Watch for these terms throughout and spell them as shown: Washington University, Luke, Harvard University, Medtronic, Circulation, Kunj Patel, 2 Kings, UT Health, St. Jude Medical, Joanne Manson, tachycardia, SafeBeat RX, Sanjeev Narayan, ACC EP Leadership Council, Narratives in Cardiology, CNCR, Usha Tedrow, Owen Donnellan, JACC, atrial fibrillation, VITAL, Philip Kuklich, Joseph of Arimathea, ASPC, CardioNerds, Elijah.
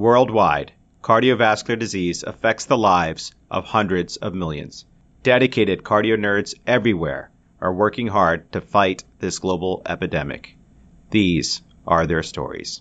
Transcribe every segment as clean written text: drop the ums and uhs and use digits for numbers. Worldwide, cardiovascular disease affects the lives of hundreds of millions. Dedicated cardio-nerds everywhere are working hard to fight this global epidemic. These are their stories.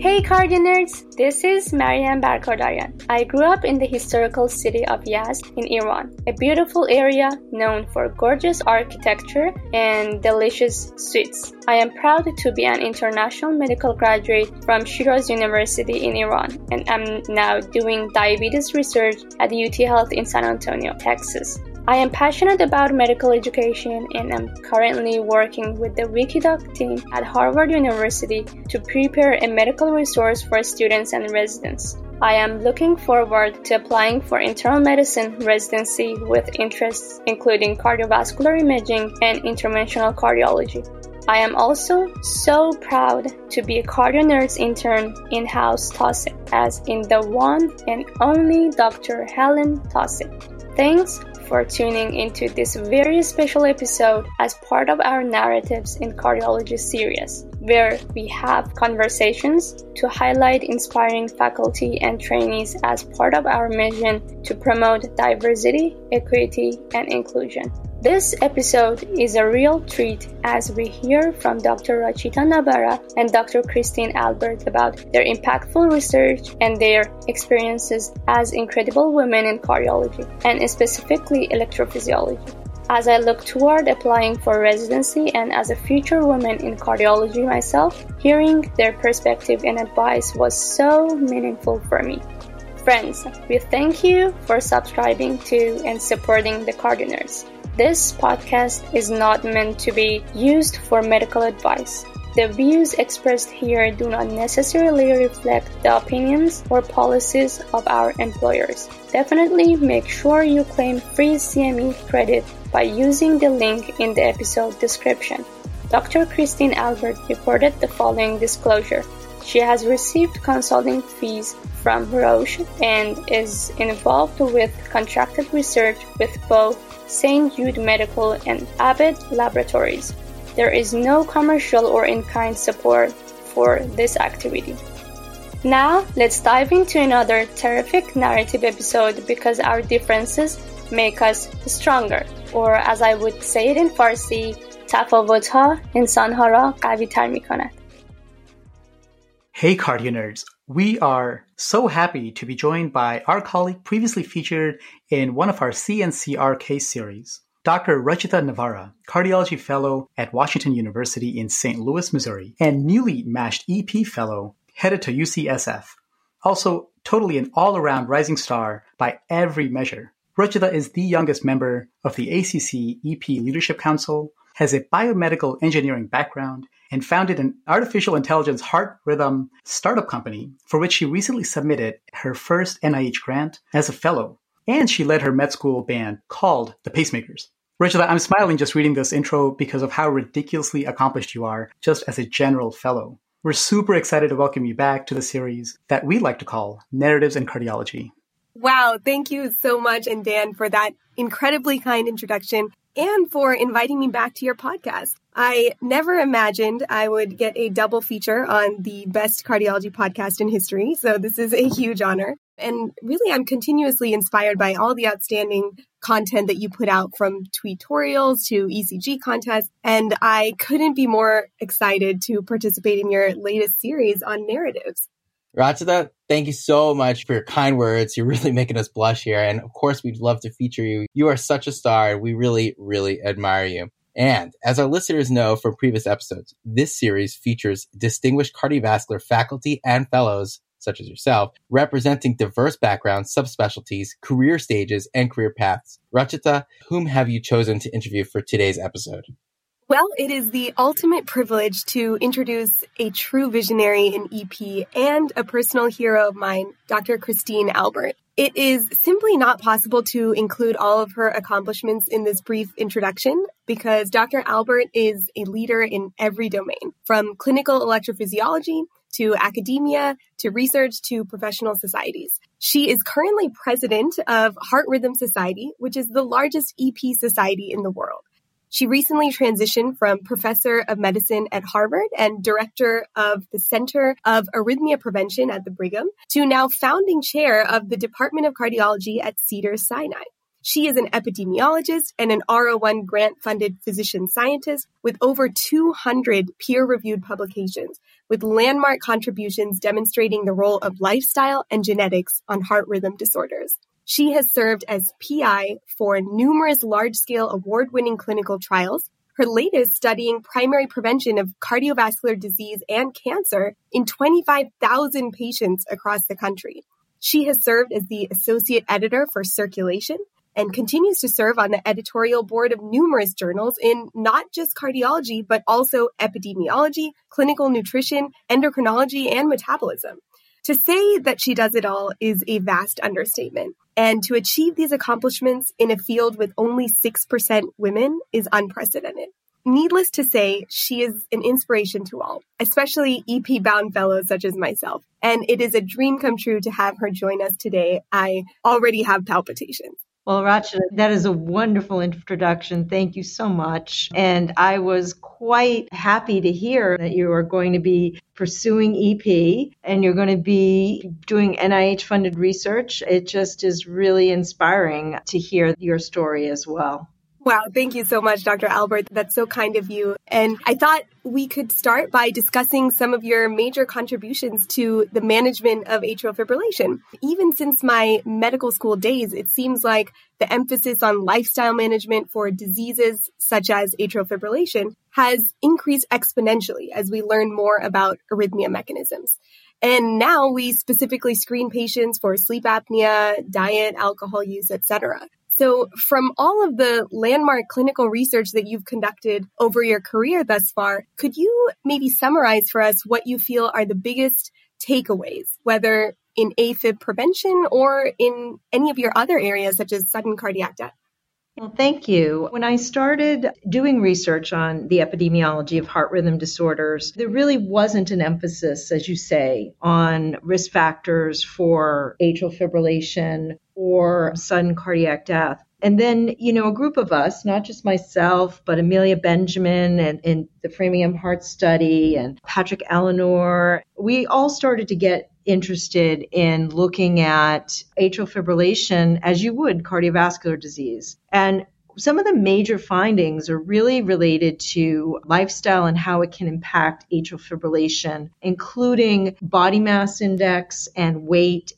Hey CardioNerds, this is Maryam Barkordarian. I grew up in the historical city of Yazd in Iran, a beautiful area known for gorgeous architecture and delicious sweets. I am proud to be an international medical graduate from Shiraz University in Iran, and I'm now doing diabetes research at UT Health in San Antonio, Texas. I am passionate about medical education and am currently working with the Wikidoc team at Harvard University to prepare a medical resource for students and residents. I am looking forward to applying for internal medicine residency with interests including cardiovascular imaging and interventional cardiology. I am also so proud to be a CardioNerds intern in House Tossett, as in the one and only Dr. Helen Tossett. Thanks for tuning into this very special episode as part of our Narratives in Cardiology series, where we have conversations to highlight inspiring faculty and trainees as part of our mission to promote diversity, equity, and inclusion. This episode is a real treat as we hear from Dr. Rachita Navara and Dr. Christine Albert about their impactful research and their experiences as incredible women in cardiology, and specifically electrophysiology. As I look toward applying for residency and as a future woman in cardiology myself, hearing their perspective and advice was so meaningful for me. Friends, we thank you for subscribing to and supporting the CardioNerds. This podcast is not meant to be used for medical advice. The views expressed here do not necessarily reflect the opinions or policies of our employers. Definitely make sure you claim free CME credit by using the link in the episode description. Dr. Christine Albert reported the following disclosure. She has received consulting fees from Roche and is involved with contracted research with both St. Jude Medical and Abbott Laboratories. There is no commercial or in-kind support for this activity. Now, let's dive into another terrific narrative episode, because our differences make us stronger, or as I would say it in Farsi, تفاوت‌ها انسان‌ها را قوی‌تر می‌کند. Hey CardioNerds, we are so happy to be joined by our colleague previously featured in one of our CNCR case series, Dr. Rachita Navara, Cardiology Fellow at Washington University in St. Louis, Missouri, and newly matched EP Fellow headed to UCSF. Also, totally an all-around rising star by every measure. Rachita is the youngest member of the ACC EP Leadership Council, has a biomedical engineering background, and founded an artificial intelligence heart rhythm startup company for which she recently submitted her first NIH grant as a fellow. And she led her med school band called The Pacemakers. Rachita, I'm smiling just reading this intro because of how ridiculously accomplished you are just as a general fellow. We're super excited to welcome you back to the series that we like to call Narratives in Cardiology. Wow, thank you so much, and Dan, for that incredibly kind introduction and for inviting me back to your podcast. I never imagined I would get a double feature on the best cardiology podcast in history, so this is a huge honor. And really, I'm continuously inspired by all the outstanding content that you put out, from tutorials to ECG contests, and I couldn't be more excited to participate in your latest series on narratives. Rachita, thank you so much for your kind words. You're really making us blush here. And of course, we'd love to feature you. You are such a star. We really, really admire you. And as our listeners know from previous episodes, this series features distinguished cardiovascular faculty and fellows, such as yourself, representing diverse backgrounds, subspecialties, career stages, and career paths. Rachita, whom have you chosen to interview for today's episode? Well, it is the ultimate privilege to introduce a true visionary in EP and a personal hero of mine, Dr. Christine Albert. It is simply not possible to include all of her accomplishments in this brief introduction, because Dr. Albert is a leader in every domain, from clinical electrophysiology to academia, to research, to professional societies. She is currently president of Heart Rhythm Society, which is the largest EP society in the world. She recently transitioned from professor of medicine at Harvard and director of the Center of Arrhythmia Prevention at the Brigham to now founding chair of the Department of Cardiology at Cedars-Sinai. She is an epidemiologist and an R01 grant-funded physician scientist with over 200 peer-reviewed publications, with landmark contributions demonstrating the role of lifestyle and genetics on heart rhythm disorders. She has served as PI for numerous large-scale award-winning clinical trials, her latest studying primary prevention of cardiovascular disease and cancer in 25,000 patients across the country. She has served as the associate editor for Circulation and continues to serve on the editorial board of numerous journals in not just cardiology, but also epidemiology, clinical nutrition, endocrinology, and metabolism. To say that she does it all is a vast understatement, and to achieve these accomplishments in a field with only 6% women is unprecedented. Needless to say, she is an inspiration to all, especially EP-bound fellows such as myself, and it is a dream come true to have her join us today. I already have palpitations. Well, Rachita, that is a wonderful introduction. Thank you so much. And I was quite happy to hear that you are going to be pursuing EP and you're going to be doing NIH-funded research. It just is really inspiring to hear your story as well. Wow. Thank you so much, Dr. Albert. That's so kind of you. And I thought we could start by discussing some of your major contributions to the management of atrial fibrillation. Even since my medical school days, it seems like the emphasis on lifestyle management for diseases such as atrial fibrillation has increased exponentially as we learn more about arrhythmia mechanisms. And now we specifically screen patients for sleep apnea, diet, alcohol use, etc. So from all of the landmark clinical research that you've conducted over your career thus far, could you maybe summarize for us what you feel are the biggest takeaways, whether in AFib prevention or in any of your other areas such as sudden cardiac death? Well, thank you. When I started doing research on the epidemiology of heart rhythm disorders, there really wasn't an emphasis, as you say, on risk factors for atrial fibrillation or sudden cardiac death. And then, a group of us, not just myself, but Amelia Benjamin and the Framingham Heart Study and Patrick Ellinor, we all started to get interested in looking at atrial fibrillation as you would cardiovascular disease. And some of the major findings are really related to lifestyle and how it can impact atrial fibrillation, including body mass index and weight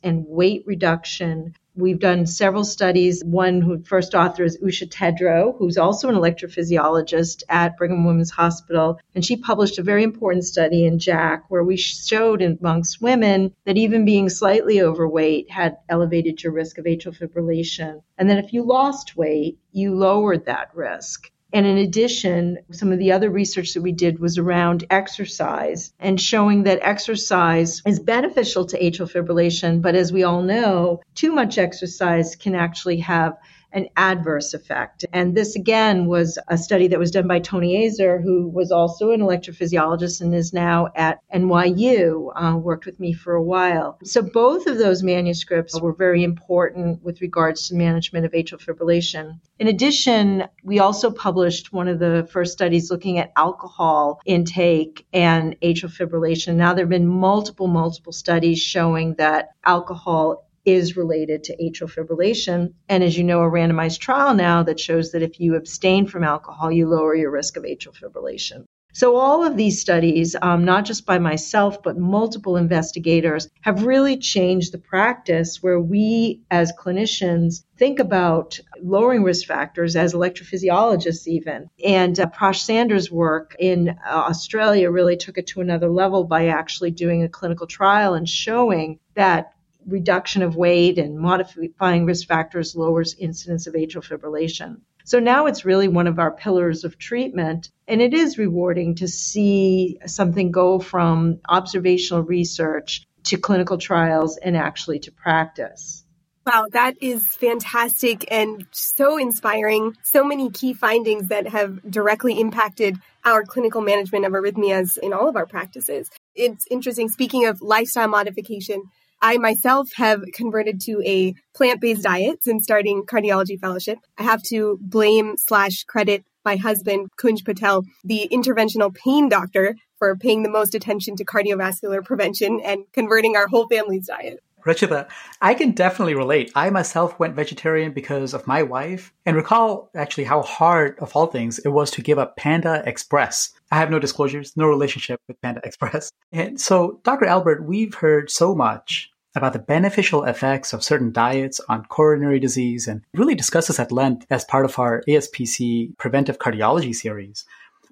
reduction. We've done several studies. One who first author is Usha Tedrow, who's also an electrophysiologist at Brigham Women's Hospital. And she published a very important study in JACC where we showed amongst women that even being slightly overweight had elevated your risk of atrial fibrillation. And then if you lost weight, you lowered that risk. And in addition, some of the other research that we did was around exercise and showing that exercise is beneficial to atrial fibrillation. But as we all know, too much exercise can actually have an adverse effect. And this, again, was a study that was done by Tony Azer, who was also an electrophysiologist and is now at NYU, worked with me for a while. So both of those manuscripts were very important with regards to management of atrial fibrillation. In addition, we also published one of the first studies looking at alcohol intake and atrial fibrillation. Now there have been multiple studies showing that alcohol is related to atrial fibrillation. And as you know, a randomized trial now that shows that if you abstain from alcohol, you lower your risk of atrial fibrillation. So all of these studies, not just by myself, but multiple investigators, have really changed the practice where we as clinicians think about lowering risk factors as electrophysiologists even. And Prash Sander's work in Australia really took it to another level by actually doing a clinical trial and showing that reduction of weight and modifying risk factors lowers incidence of atrial fibrillation. So now it's really one of our pillars of treatment, and it is rewarding to see something go from observational research to clinical trials and actually to practice. Wow, that is fantastic and so inspiring. So many key findings that have directly impacted our clinical management of arrhythmias in all of our practices. It's interesting. Speaking of lifestyle modification, I myself have converted to a plant-based diet since starting cardiology fellowship. I have to blame / credit my husband, Kunj Patel, the interventional pain doctor, for paying the most attention to cardiovascular prevention and converting our whole family's diet. Rachita, I can definitely relate. I myself went vegetarian because of my wife and recall actually how hard of all things it was to give up Panda Express. I have no disclosures, no relationship with Panda Express. And so, Dr. Albert, we've heard so much about the beneficial effects of certain diets on coronary disease and really discussed this at length as part of our ASPC Preventive Cardiology series.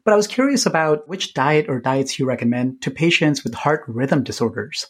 But I was curious about which diet or diets you recommend to patients with heart rhythm disorders.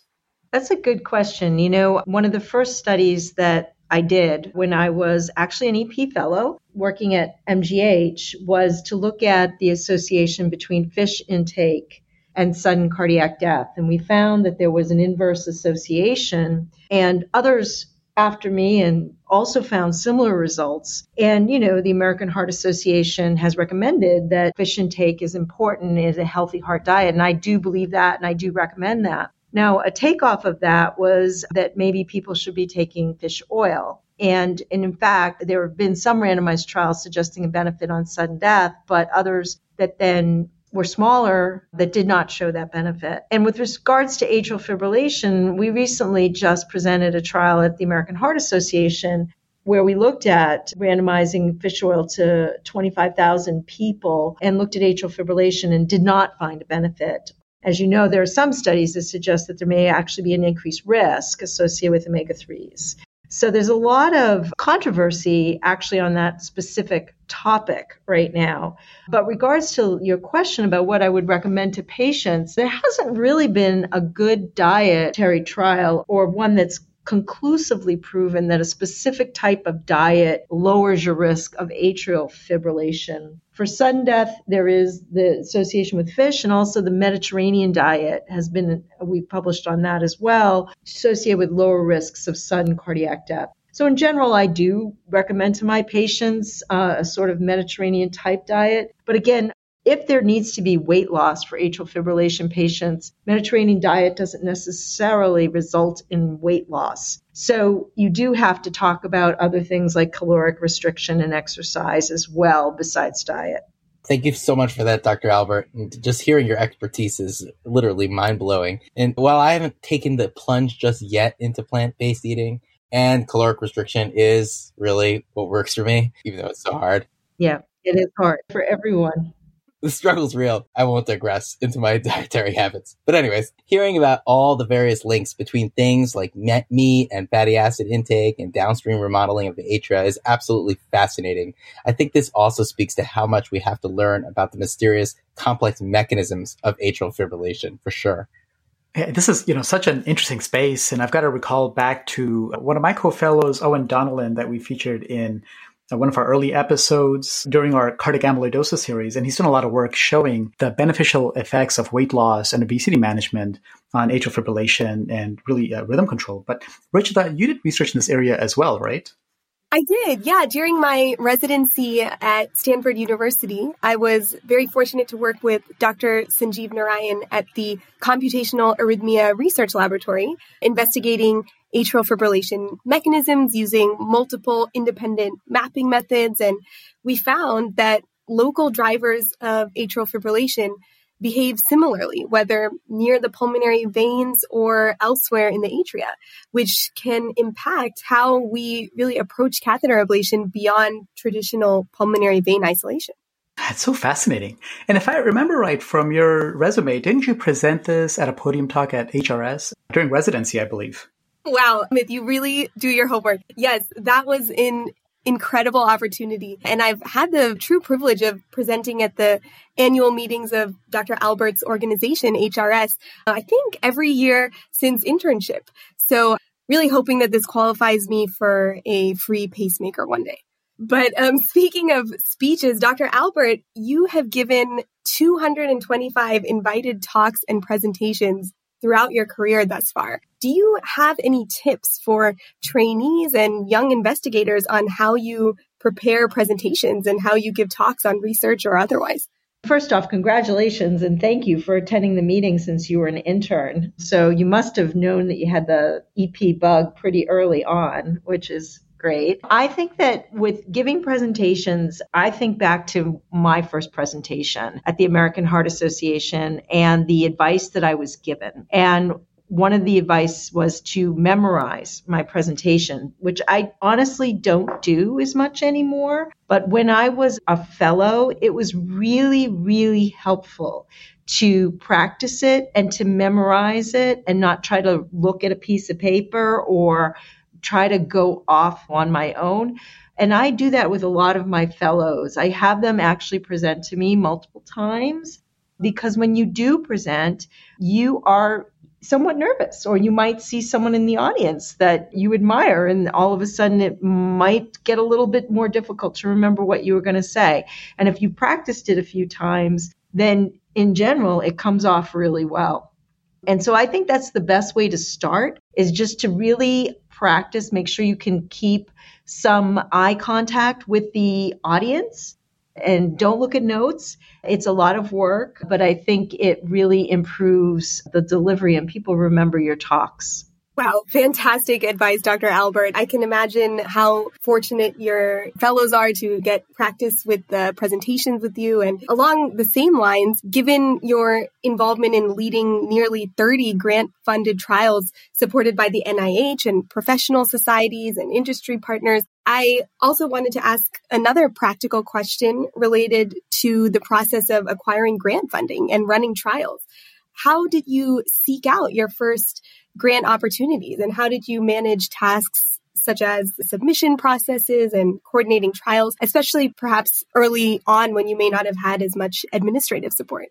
That's a good question. You know, one of the first studies that I did when I was actually an EP fellow working at MGH was to look at the association between fish intake and sudden cardiac death. And we found that there was an inverse association, and others after me and also found similar results. And, you know, the American Heart Association has recommended that fish intake is important as a healthy heart diet. And I do believe that, and I do recommend that. Now, a takeoff of that was that maybe people should be taking fish oil. And in fact, there have been some randomized trials suggesting a benefit on sudden death, but others that then were smaller that did not show that benefit. And with regards to atrial fibrillation, we recently just presented a trial at the American Heart Association where we looked at randomizing fish oil to 25,000 people and looked at atrial fibrillation and did not find a benefit. As you know, there are some studies that suggest that there may actually be an increased risk associated with omega-3s. So there's a lot of controversy actually on that specific topic right now. But regards to your question about what I would recommend to patients, there hasn't really been a good dietary trial or one that's conclusively proven that a specific type of diet lowers your risk of atrial fibrillation. For sudden death, there is the association with fish, and also the Mediterranean diet has been, we published on that as well, associated with lower risks of sudden cardiac death. So in general, I do recommend to my patients a sort of Mediterranean type diet. But again, if there needs to be weight loss for atrial fibrillation patients, Mediterranean diet doesn't necessarily result in weight loss. So you do have to talk about other things like caloric restriction and exercise as well, besides diet. Thank you so much for that, Dr. Albert. And just hearing your expertise is literally mind-blowing. And while I haven't taken the plunge just yet into plant-based eating, and caloric restriction is really what works for me, even though it's so hard. Yeah, it is hard for everyone. The struggle's real. I won't digress into my dietary habits. But anyways, hearing about all the various links between things like meat and fatty acid intake and downstream remodeling of the atria is absolutely fascinating. I think this also speaks to how much we have to learn about the mysterious, complex mechanisms of atrial fibrillation, for sure. This is, such an interesting space. And I've got to recall back to one of my co-fellows, Owen Donnellan, that we featured in one of our early episodes during our cardiac amyloidosis series. And he's done a lot of work showing the beneficial effects of weight loss and obesity management on atrial fibrillation and really rhythm control. But Rachita, you did research in this area as well, right? I did, yeah. During my residency at Stanford University, I was very fortunate to work with Dr. Sanjeev Narayan at the Computational Arrhythmia Research Laboratory, investigating atrial fibrillation mechanisms using multiple independent mapping methods. And we found that local drivers of atrial fibrillation behave similarly, whether near the pulmonary veins or elsewhere in the atria, which can impact how we really approach catheter ablation beyond traditional pulmonary vein isolation. That's so fascinating. And if I remember right from your resume, didn't you present this at a podium talk at HRS during residency, I believe? Wow, Myth, you really do your homework. Yes, that was in incredible opportunity. And I've had the true privilege of presenting at the annual meetings of Dr. Albert's organization, HRS, I think every year since internship. So really hoping that this qualifies me for a free pacemaker one day. But speaking of speeches, Dr. Albert, you have given 225 invited talks and presentations throughout your career thus far. Do you have any tips for trainees and young investigators on how you prepare presentations and how you give talks on research or otherwise? First off, congratulations and thank you for attending the meeting since you were an intern. So you must have known that you had the EP bug pretty early on, which is Great. I think that with giving presentations, I think back to my first presentation at the American Heart Association and the advice that I was given. And one of the advice was to memorize my presentation, which I honestly don't do as much anymore. But when I was a fellow, it was really, really helpful to practice it and to memorize it and not try to look at a piece of paper or try to go off on my own. And I do that with a lot of my fellows. I have them actually present to me multiple times because when you do present, you are somewhat nervous, or you might see someone in the audience that you admire, and all of a sudden it might get a little bit more difficult to remember what you were going to say. And if you practiced it a few times, then in general, it comes off really well. And so I think that's the best way to start, is just to really practice, make sure you can keep some eye contact with the audience and don't look at notes. It's a lot of work, but I think it really improves the delivery and people remember your talks. Wow, fantastic advice, Dr. Albert. I can imagine how fortunate your fellows are to get practice with the presentations with you. And along the same lines, given your involvement in leading nearly 30 grant-funded trials supported by the NIH and professional societies and industry partners, I also wanted to ask another practical question related to the process of acquiring grant funding and running trials. How did you seek out your first grant opportunities, and how did you manage tasks such as submission processes and coordinating trials, especially perhaps early on when you may not have had as much administrative support?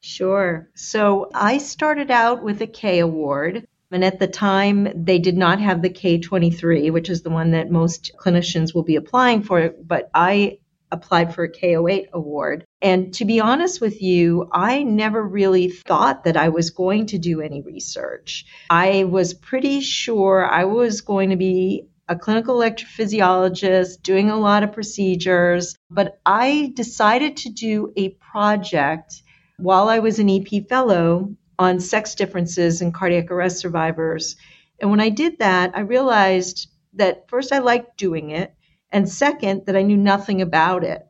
Sure. So I started out with a K award. And at the time, they did not have the K23, which is the one that most clinicians will be applying for. But I applied for a K08 award. And to be honest with you, I never really thought that I was going to do any research. I was pretty sure I was going to be a clinical electrophysiologist doing a lot of procedures, but I decided to do a project while I was an EP fellow on sex differences in cardiac arrest survivors. And when I did that, I realized that first, I liked doing it. And second, that I knew nothing about it,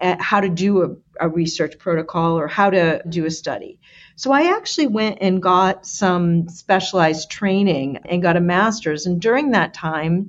how to do a research protocol or how to do a study. So I actually went and got some specialized training and got a master's. And during that time,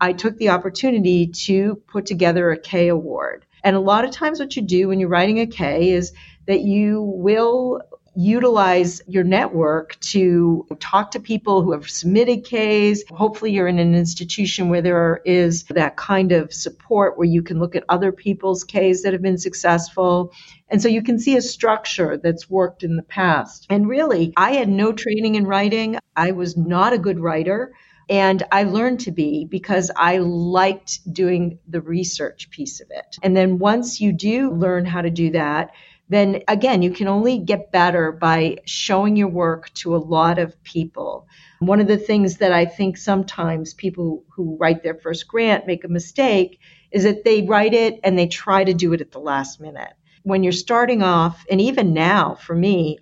I took the opportunity to put together a K award. And a lot of times what you do when you're writing a K is that you will utilize your network to talk to people who have submitted Ks. Hopefully you're in an institution where there is that kind of support where you can look at other people's Ks that have been successful. And so you can see a structure that's worked in the past. And really, I had no training in writing. I was not a good writer. And I learned to be because I liked doing the research piece of it. And then once you do learn how to do that, then again, you can only get better by showing your work to a lot of people. One of the things that I think sometimes people who write their first grant make a mistake is that they write it and they try to do it at the last minute. When you're starting off, and even now for me,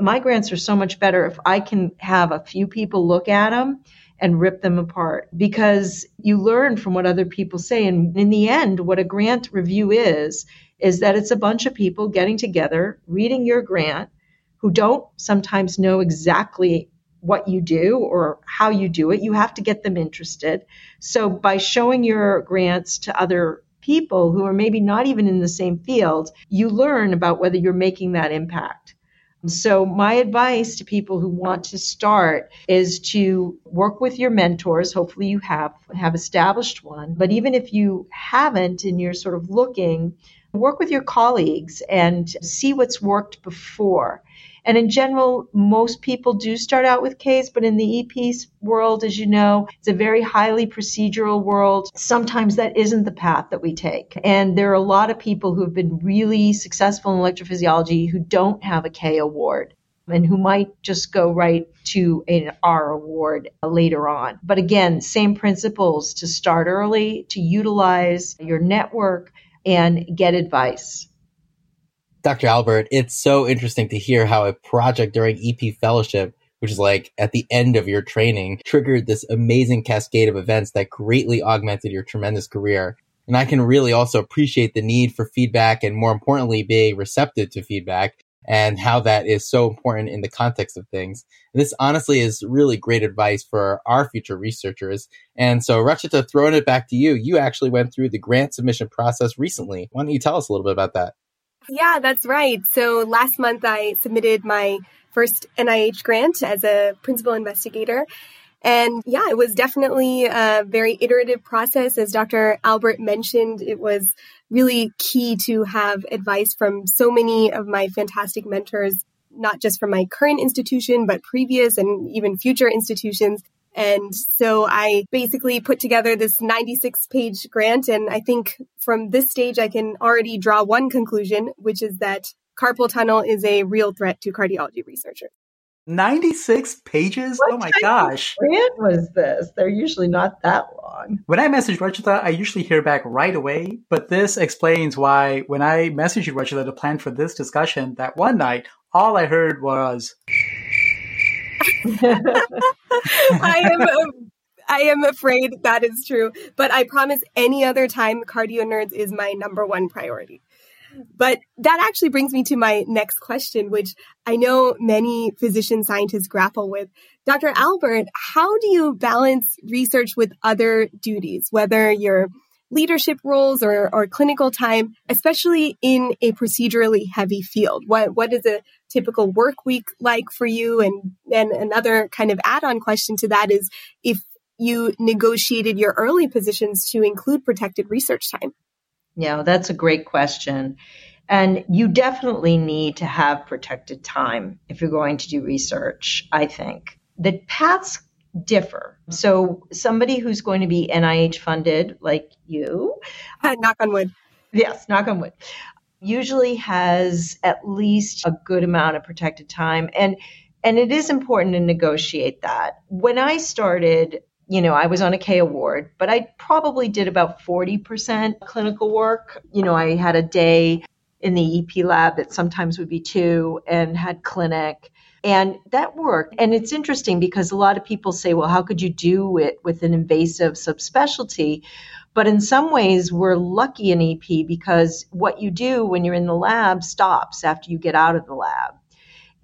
my grants are so much better if I can have a few people look at them and rip them apart, because you learn from what other people say. And in the end, what a grant review is that it's a bunch of people getting together, reading your grant, who don't sometimes know exactly what you do or how you do it. You have to get them interested. So by showing your grants to other people who are maybe not even in the same field, you learn about whether you're making that impact. So my advice to people who want to start is to work with your mentors. Hopefully you have established one. But even if you haven't and you're sort of looking, work with your colleagues and see what's worked before. And in general, most people do start out with Ks, but in the EP world, as you know, it's a very highly procedural world. Sometimes that isn't the path that we take. And there are a lot of people who have been really successful in electrophysiology who don't have a K award and who might just go right to an R award later on. But again, same principles: to start early, to utilize your network, and get advice. Dr. Albert, it's so interesting to hear how a project during EP fellowship which is like at the end of your training, triggered this amazing cascade of events that greatly augmented your tremendous career. And I can really also appreciate the need for feedback and, more importantly, being receptive to feedback and how that is so important in the context of things. And this honestly is really great advice for our future researchers. And so, Rachita, throwing it back to you, you actually went through the grant submission process recently. Why don't you tell us a little bit about that? Yeah, that's right. So last month, I submitted my first NIH grant as a principal investigator. And yeah, it was definitely a very iterative process. As Dr. Albert mentioned, it was really key to have advice from so many of my fantastic mentors, not just from my current institution, but previous and even future institutions. And so I basically put together this 96-page grant. And I think from this stage, I can already draw one conclusion, which is that carpal tunnel is a real threat to cardiology researchers. 96 pages? What oh my gosh. What grant was this? They're usually not that long. When I message Rachita, I usually hear back right away, but this explains why when I messaged Rachita to plan for this discussion that one night, all I heard was... I am afraid that is true, but I promise any other time, CardioNerds is my number one priority. But that actually brings me to my next question, which I know many physician scientists grapple with. Dr. Albert, how do you balance research with other duties, whether your leadership roles or clinical time, especially in a procedurally heavy field? What is a typical work week like for you? And another kind of add-on question to that is if you negotiated your early positions to include protected research time. Yeah, that's a great question. And you definitely need to have protected time if you're going to do research, I think. The paths differ. So somebody who's going to be NIH funded, like you, knock on wood. Yes, knock on wood, usually has at least a good amount of protected time. And it is important to negotiate that. When I started, you know, I was on a K award, but I probably did about 40% clinical work. You know, I had a day in the EP lab that sometimes would be 2 and had clinic and that worked. And it's interesting because a lot of people say, well, how could you do it with an invasive subspecialty? But in some ways, we're lucky in EP because what you do when you're in the lab stops after you get out of the lab.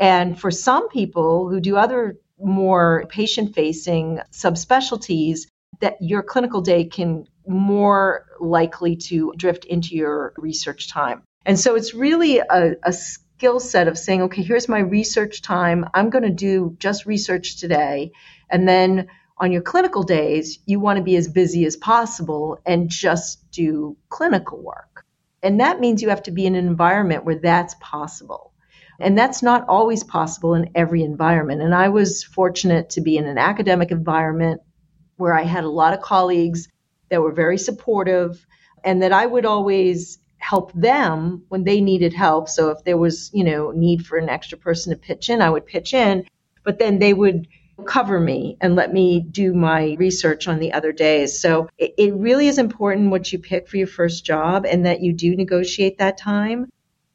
And for some people who do other more patient-facing subspecialties, that your clinical day can more likely to drift into your research time. And so it's really a skill set of saying, okay, here's my research time. I'm going to do just research today. And then on your clinical days, you want to be as busy as possible and just do clinical work. And that means you have to be in an environment where that's possible. And that's not always possible in every environment. And I was fortunate to be in an academic environment where I had a lot of colleagues that were very supportive and that I would always help them when they needed help. So if there was, you know, need for an extra person to pitch in, I would pitch in, but then they would cover me and let me do my research on the other days. So it really is important what you pick for your first job and that you do negotiate that time.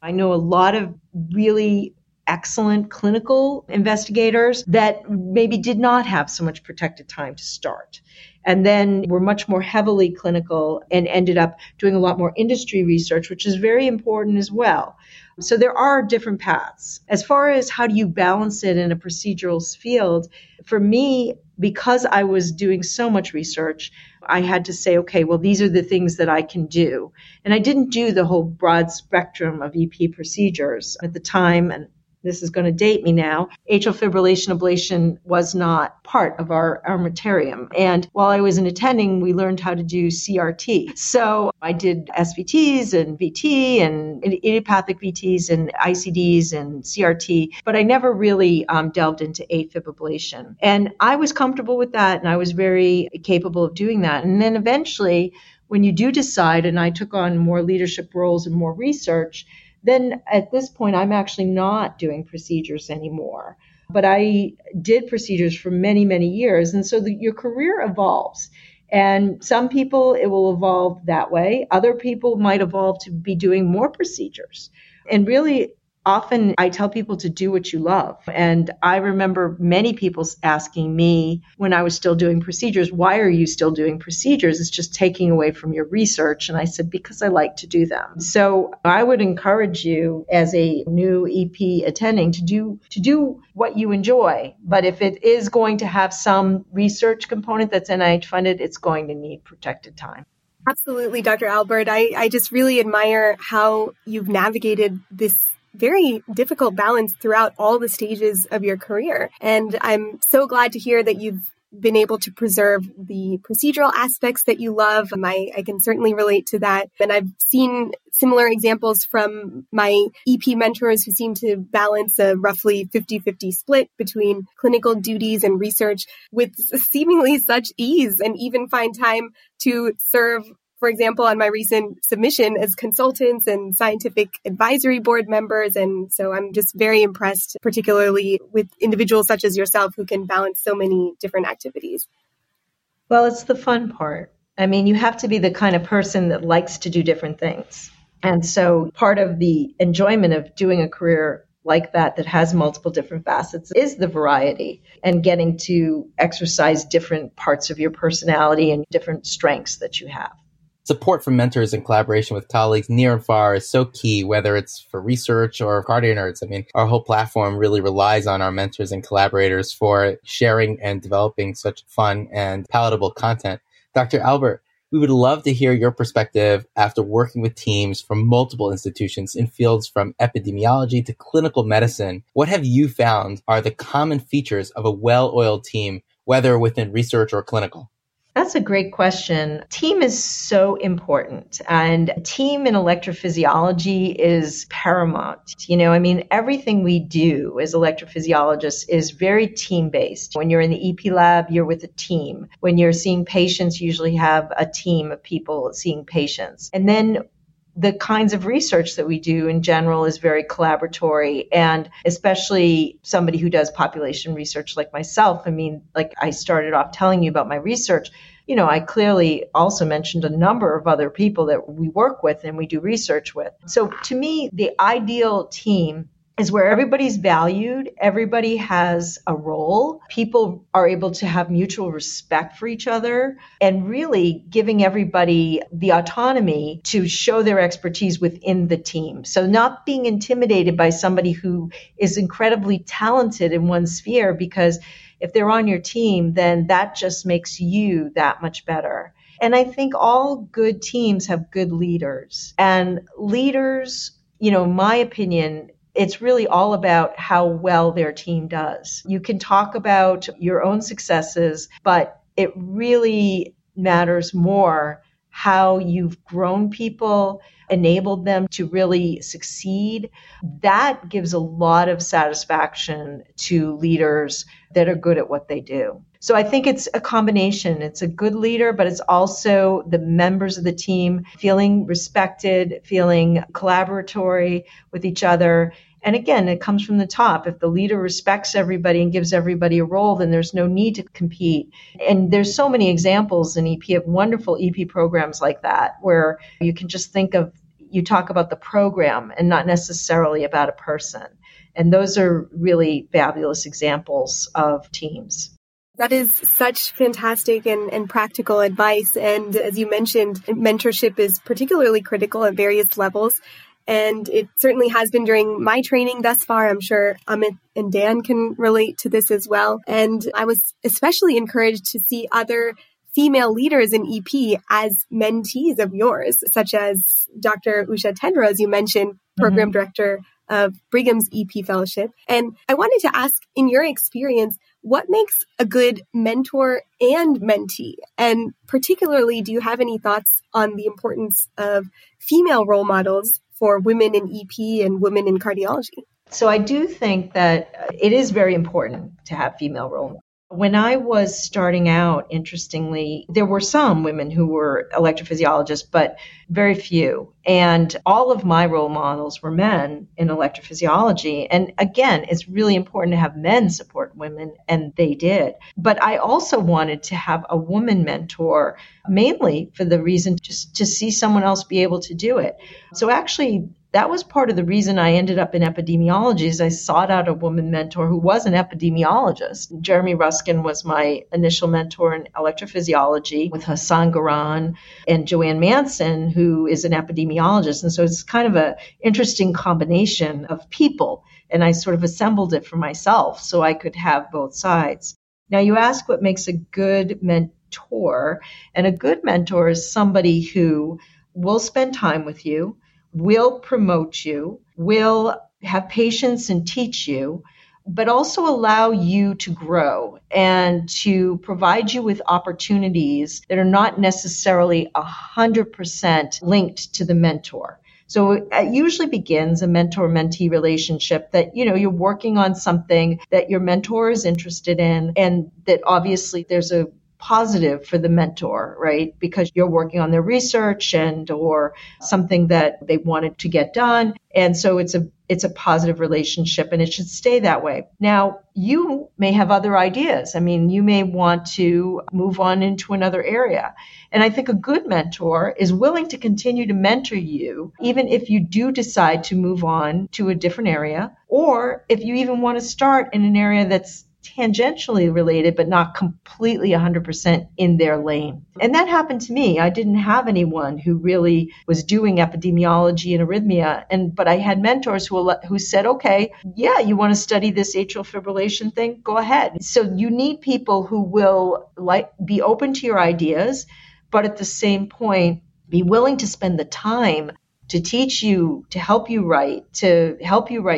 I know a lot of really excellent clinical investigators that maybe did not have so much protected time to start and then were much more heavily clinical and ended up doing a lot more industry research, which is very important as well. So there are different paths. As far as how do you balance it in a procedural field, for me, because I was doing so much research, I had to say, okay, well, these are the things that I can do. And I didn't do the whole broad spectrum of EP procedures at the time. And this is going to date me now. Atrial fibrillation ablation was not part of our armamentarium. And while I was an attending, we learned how to do CRT. So I did SVTs and VT and idiopathic VTs and ICDs and CRT, but I never really delved into AFib ablation. And I was comfortable with that and I was very capable of doing that. And then eventually, when you do decide, and I took on more leadership roles and more research, then at this point, I'm actually not doing procedures anymore. But I did procedures for many, many years. And so your career evolves. And some people, it will evolve that way. Other people might evolve to be doing more procedures. And really, Often I tell people to do what you love. And I remember many people asking me when I was still doing procedures, why are you still doing procedures? It's just taking away from your research. And I said, because I like to do them. So I would encourage you as a new EP attending to do what you enjoy. But if it is going to have some research component that's NIH funded, it's going to need protected time. Absolutely, Dr. Albert. I just really admire how you've navigated this very difficult balance throughout all the stages of your career. And I'm so glad to hear that you've been able to preserve the procedural aspects that you love. I can certainly relate to that. And I've seen similar examples from my EP mentors who seem to balance a roughly 50-50 split between clinical duties and research with seemingly such ease, and even find time to serve, for example, on my recent submission as consultants and scientific advisory board members. And so I'm just very impressed, particularly with individuals such as yourself who can balance so many different activities. Well, it's the fun part. I mean, you have to be the kind of person that likes to do different things. And so part of the enjoyment of doing a career like that has multiple different facets is the variety and getting to exercise different parts of your personality and different strengths that you have. Support from mentors and collaboration with colleagues near and far is so key, whether it's for research or CardioNerds. I mean, our whole platform really relies on our mentors and collaborators for sharing and developing such fun and palatable content. Dr. Albert, we would love to hear your perspective after working with teams from multiple institutions in fields from epidemiology to clinical medicine. What have you found are the common features of a well-oiled team, whether within research or clinical? That's a great question. Team is so important, and team in electrophysiology is paramount. You know, I mean, everything we do as electrophysiologists is very team-based. When you're in the EP lab, you're with a team. When you're seeing patients, you usually have a team of people seeing patients. And then the kinds of research that we do in general is very collaboratory, and especially somebody who does population research like myself. I mean, like I started off telling you about my research, you know, I clearly also mentioned a number of other people that we work with and we do research with. So to me, the ideal team is where everybody's valued, everybody has a role, people are able to have mutual respect for each other, and really giving everybody the autonomy to show their expertise within the team. So not being intimidated by somebody who is incredibly talented in one sphere, because if they're on your team, then that just makes you that much better. And I think all good teams have good leaders. And leaders, you know, my opinion, it's really all about how well their team does. You can talk about your own successes, but it really matters more how you've grown people, enabled them to really succeed. That gives a lot of satisfaction to leaders that are good at what they do. So I think it's a combination. It's a good leader, but it's also the members of the team feeling respected, feeling collaboratory with each other. And again, it comes from the top. If the leader respects everybody and gives everybody a role, then there's no need to compete. And there's so many examples in EP of wonderful EP programs like that, where you can just think of, you talk about the program and not necessarily about a person. And those are really fabulous examples of teams. That is such fantastic and practical advice. And as you mentioned, mentorship is particularly critical at various levels. And it certainly has been during my training thus far. I'm sure Amit and Dan can relate to this as well. And I was especially encouraged to see other female leaders in EP as mentees of yours, such as Dr. Usha Tedrow, as you mentioned, program director of Brigham's EP Fellowship. And I wanted to ask, in your experience, what makes a good mentor and mentee? And particularly, do you have any thoughts on the importance of female role models for women in EP and women in cardiology? So I do think that it is very important to have female role models. When I was starting out, interestingly, there were some women who were electrophysiologists, but very few. And all of my role models were men in electrophysiology. And again, it's really important to have men support women, and they did. But I also wanted to have a woman mentor, mainly for the reason just to see someone else be able to do it. So actually, that was part of the reason I ended up in epidemiology is I sought out a woman mentor who was an epidemiologist. Jeremy Ruskin was my initial mentor in electrophysiology with Hassan Garan and Joanne Manson, who is an epidemiologist. And so it's kind of an interesting combination of people. And I sort of assembled it for myself so I could have both sides. Now, you ask what makes a good mentor. And a good mentor is somebody who will spend time with you, will promote you, will have patience and teach you, but also allow you to grow and to provide you with opportunities that are not necessarily 100% linked to the mentor. So it usually begins a mentor-mentee relationship that, you know, you're working on something that your mentor is interested in and that obviously there's a positive for the mentor, right? Because you're working on their research and or something that they wanted to get done. And so it's a positive relationship and it should stay that way. Now, you may have other ideas. I mean, you may want to move on into another area. And I think a good mentor is willing to continue to mentor you, even if you do decide to move on to a different area, or if you even want to start in an area that's tangentially related, but not completely 100% in their lane. And that happened to me. I didn't have anyone who really was doing epidemiology and arrhythmia. But I had mentors who said, okay, yeah, you want to study this atrial fibrillation thing? Go ahead. So you need people who will be open to your ideas, but at the same point, be willing to spend the time to teach you, to help you write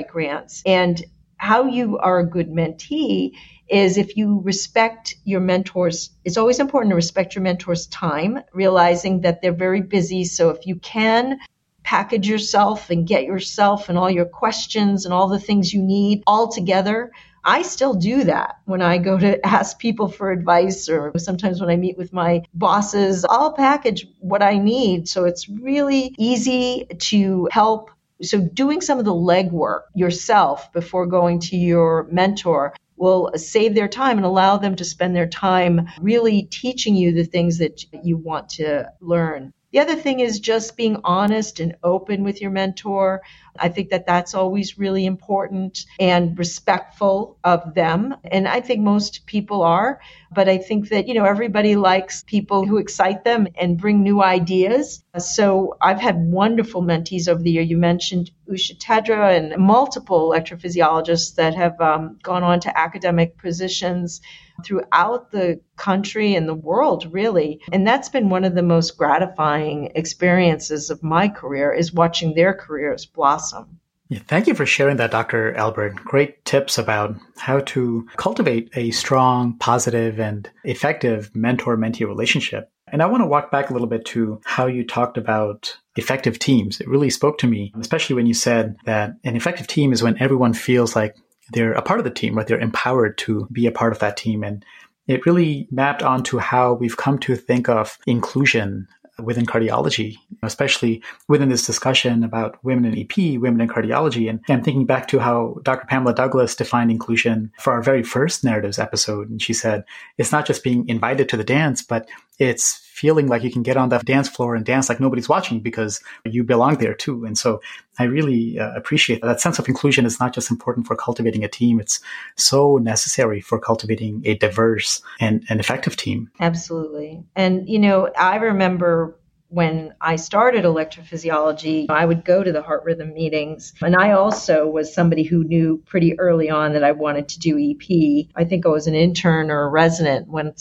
grants. And how you are a good mentee is if you respect your mentors. It's always important to respect your mentor's time, realizing that they're very busy. So if you can package yourself and get yourself and all your questions and all the things you need all together, I still do that when I go to ask people for advice or sometimes when I meet with my bosses, I'll package what I need. So it's really easy to help. So doing some of the legwork yourself before going to your mentor will save their time and allow them to spend their time really teaching you the things that you want to learn. The other thing is just being honest and open with your mentor. I think that that's always really important and respectful of them. And I think most people are, but I think that, you know, everybody likes people who excite them and bring new ideas. So I've had wonderful mentees over the year. You mentioned Usha Tedrow and multiple electrophysiologists that have gone on to academic positions throughout the country and the world, really. And that's been one of the most gratifying experiences of my career is watching their careers blossom. Yeah, thank you for sharing that, Dr. Albert. Great tips about how to cultivate a strong, positive, and effective mentor-mentee relationship. And I want to walk back a little bit to how you talked about effective teams. It really spoke to me, especially when you said that an effective team is when everyone feels like they're a part of the team, right? They're empowered to be a part of that team. And it really mapped onto how we've come to think of inclusion within cardiology, especially within this discussion about women in EP, women in cardiology. And I'm thinking back to how Dr. Pamela Douglas defined inclusion for our very first Narratives episode. And she said, it's not just being invited to the dance, but it's feeling like you can get on the dance floor and dance like nobody's watching because you belong there too. And so I really appreciate that. That sense of inclusion is not just important for cultivating a team. It's so necessary for cultivating a diverse and effective team. Absolutely. And, you know, I remember when I started electrophysiology, I would go to the heart rhythm meetings. And I also was somebody who knew pretty early on that I wanted to do EP. I think I was an intern or a resident when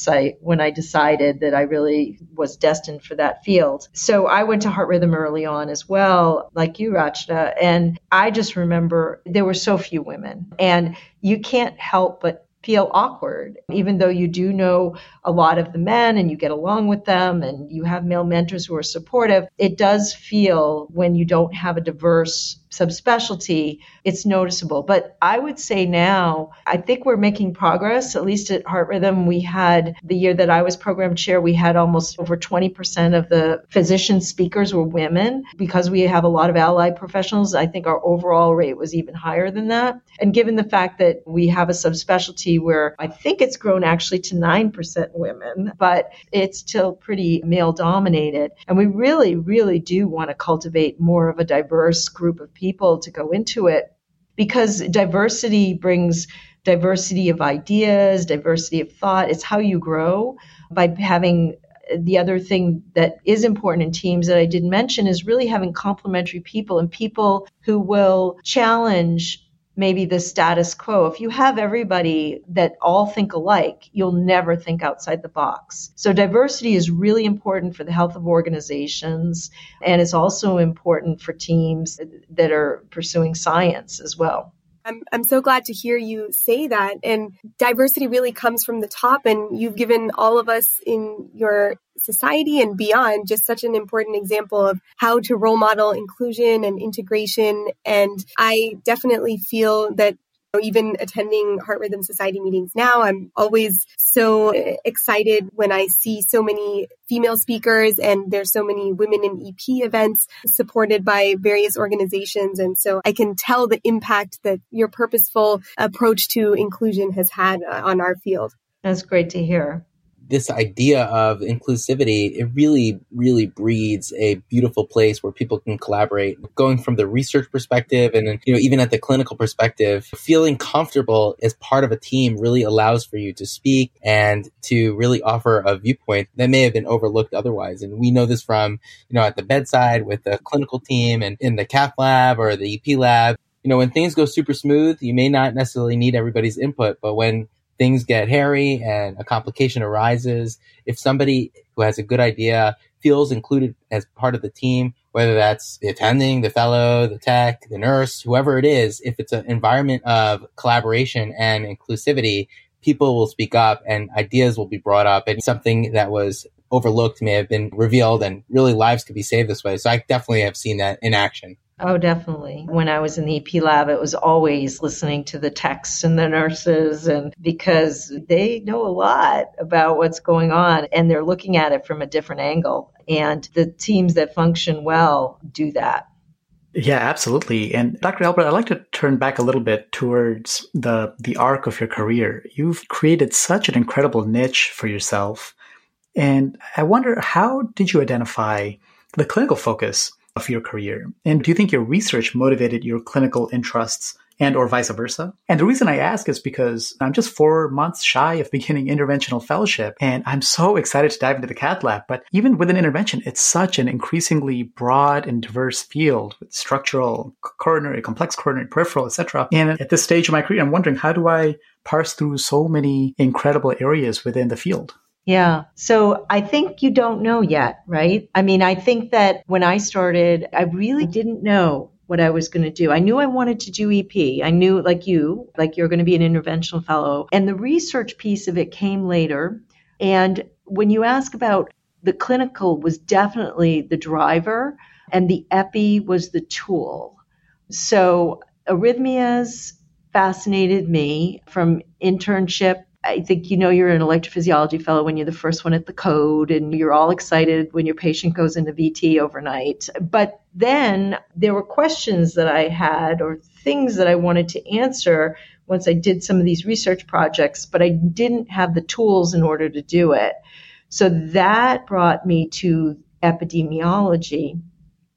I decided that I really was destined for that field. So I went to heart rhythm early on as well, like you, Rachita. And I just remember there were so few women. And you can't help but feel awkward, even though you do know a lot of the men and you get along with them and you have male mentors who are supportive. It does feel when you don't have a diverse subspecialty, it's noticeable. But I would say now, I think we're making progress, at least at Heart Rhythm. We had, the year that I was program chair, we had almost over 20% of the physician speakers were women. Because we have a lot of allied professionals, I think our overall rate was even higher than that. And given the fact that we have a subspecialty where I think it's grown actually to 9% women, but it's still pretty male dominated. And we really, really do want to cultivate more of a diverse group of people to go into it, because diversity brings diversity of ideas, diversity of thought. It's how you grow by having. The other thing that is important in teams that I didn't mention is really having complementary people and people who will challenge maybe the status quo. If you have everybody that all think alike, you'll never think outside the box. So diversity is really important for the health of organizations, and it's also important for teams that are pursuing science as well. I'm so glad to hear you say that. And diversity really comes from the top. And you've given all of us in your society and beyond just such an important example of how to role model inclusion and integration. And I definitely feel that even attending Heart Rhythm Society meetings now, I'm always so excited when I see so many female speakers, and there's so many women in EP events supported by various organizations. And so I can tell the impact that your purposeful approach to inclusion has had on our field. That's great to hear. This idea of inclusivity, it really, really breeds a beautiful place where people can collaborate, going from the research perspective and even at the clinical perspective. Feeling comfortable as part of a team really allows for you to speak and to really offer a viewpoint that may have been overlooked otherwise. And we know this from, at the bedside with the clinical team and in the cath lab or the EP lab. When things go super smooth, you may not necessarily need everybody's input, but when things get hairy and a complication arises, if somebody who has a good idea feels included as part of the team, whether that's the attending, the fellow, the tech, the nurse, whoever it is, if it's an environment of collaboration and inclusivity, people will speak up and ideas will be brought up, and something that was overlooked may have been revealed, and really lives could be saved this way. So I definitely have seen that in action. Oh, definitely. When I was in the EP lab, it was always listening to the techs and the nurses, and because they know a lot about what's going on and they're looking at it from a different angle. And the teams that function well do that. Yeah, absolutely. And Dr. Albert, I'd like to turn back a little bit towards the arc of your career. You've created such an incredible niche for yourself. And I wonder, how did you identify the clinical focus of your career? And do you think your research motivated your clinical interests, and or vice versa? And the reason I ask is because I'm just 4 months shy of beginning interventional fellowship, and I'm so excited to dive into the cath lab. But even within intervention, it's such an increasingly broad and diverse field with structural, coronary, complex coronary, peripheral, etc. And at this stage of my career, I'm wondering, how do I parse through so many incredible areas within the field? Yeah. So I think you don't know yet, right? I mean, I think that when I started, I really didn't know what I was going to do. I knew I wanted to do EP. I knew, like you're going to be an interventional fellow. And the research piece of it came later. And when you ask about the clinical, was definitely the driver, and the epi was the tool. So arrhythmias fascinated me from internship. I think you're an electrophysiology fellow when you're the first one at the code, and you're all excited when your patient goes into VT overnight. But then there were questions that I had or things that I wanted to answer once I did some of these research projects, but I didn't have the tools in order to do it. So that brought me to epidemiology.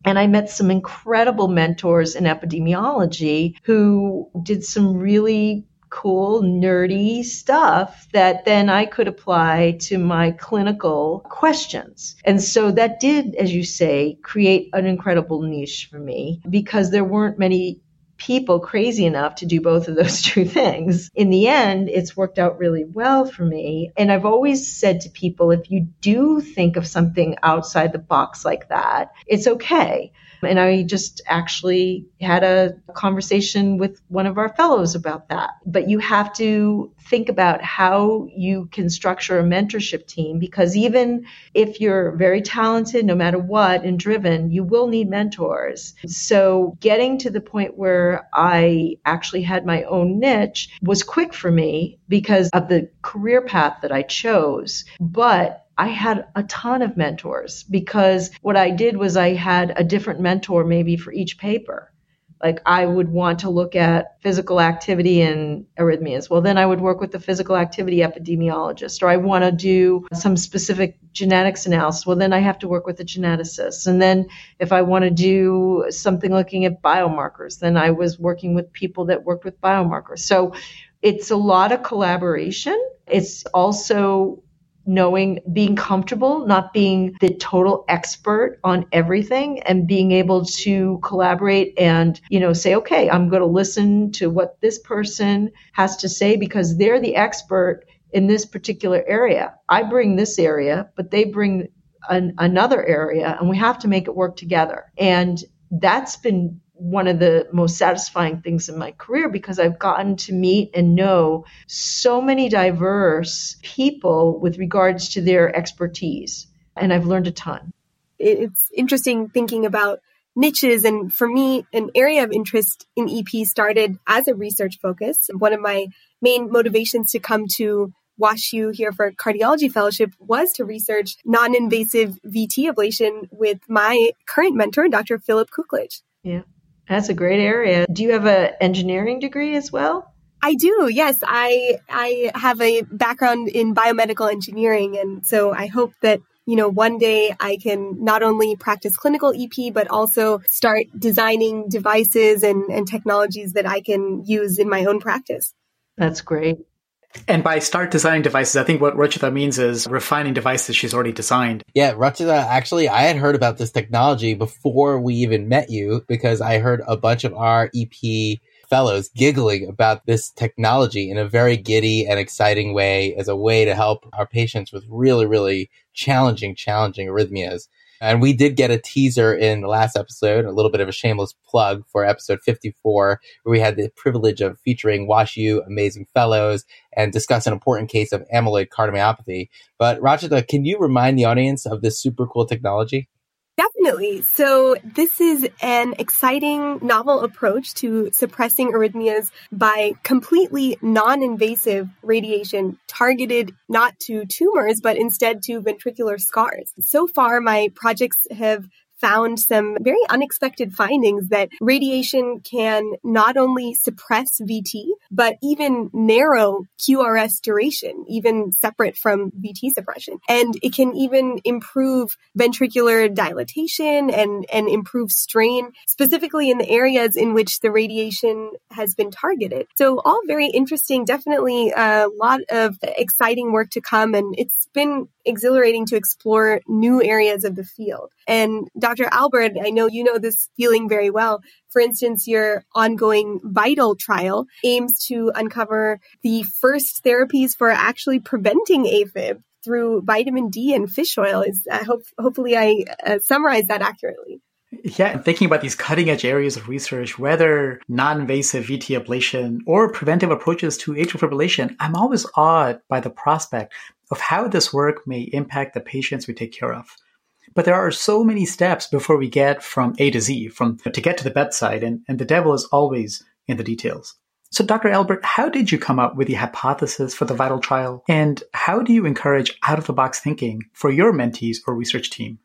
And I met some incredible mentors in epidemiology who did some really cool, nerdy stuff that then I could apply to my clinical questions. And so that did, as you say, create an incredible niche for me, because there weren't many people crazy enough to do both of those two things. In the end, it's worked out really well for me. And I've always said to people, if you do think of something outside the box like that, it's okay. And I just actually had a conversation with one of our fellows about that. But you have to think about how you can structure a mentorship team, because even if you're very talented, no matter what, and driven, you will need mentors. So getting to the point where I actually had my own niche was quick for me because of the career path that I chose. But I had a ton of mentors, because what I did was I had a different mentor maybe for each paper. Like I would want to look at physical activity and arrhythmias. Well, then I would work with the physical activity epidemiologist, or I want to do some specific genetics analysis. Well, then I have to work with the geneticist. And then if I want to do something looking at biomarkers, then I was working with people that worked with biomarkers. So it's a lot of collaboration. It's also knowing, being comfortable, not being the total expert on everything, and being able to collaborate and, you know, say, okay, I'm going to listen to what this person has to say because they're the expert in this particular area. I bring this area, but they bring another area, and we have to make it work together. And that's been one of the most satisfying things in my career, because I've gotten to meet and know so many diverse people with regards to their expertise. And I've learned a ton. It's interesting thinking about niches. And for me, an area of interest in EP started as a research focus. One of my main motivations to come to WashU here for cardiology fellowship was to research non-invasive VT ablation with my current mentor, Dr. Philip Kuklich. Yeah. That's a great area. Do you have an engineering degree as well? I do. Yes. I have a background in biomedical engineering. And so I hope that, you know, one day I can not only practice clinical EP, but also start designing devices and technologies that I can use in my own practice. That's great. And by start designing devices, I think what Rachita means is refining devices she's already designed. Yeah, Rachita, actually, I had heard about this technology before we even met you, because I heard a bunch of our EP fellows giggling about this technology in a very giddy and exciting way as a way to help our patients with really, really challenging arrhythmias. And we did get a teaser in the last episode, a little bit of a shameless plug for episode 54, where we had the privilege of featuring WashU amazing fellows and discuss an important case of amyloid cardiomyopathy. But Rachita, can you remind the audience of this super cool technology? Definitely. So this is an exciting, novel approach to suppressing arrhythmias by completely non-invasive radiation targeted not to tumors, but instead to ventricular scars. So far, my projects have found some very unexpected findings that radiation can not only suppress VT, but even narrow QRS duration, even separate from VT suppression. And it can even improve ventricular dilatation and improve strain, specifically in the areas in which the radiation has been targeted. So all very interesting, definitely a lot of exciting work to come. And it's been exhilarating to explore new areas of the field. And Dr. Albert, I know you know this feeling very well. For instance, your ongoing VITAL trial aims to uncover the first therapies for actually preventing AFib through vitamin D and fish oil. Hopefully I summarized that accurately. Yeah, thinking about these cutting edge areas of research, whether non-invasive VT ablation or preventive approaches to atrial fibrillation, I'm always awed by the prospect of how this work may impact the patients we take care of. But there are so many steps before we get from A to Z, to get to the bedside, and the devil is always in the details. So Dr. Albert, how did you come up with the hypothesis for the VITAL trial, and how do you encourage out-of-the-box thinking for your mentees or research team?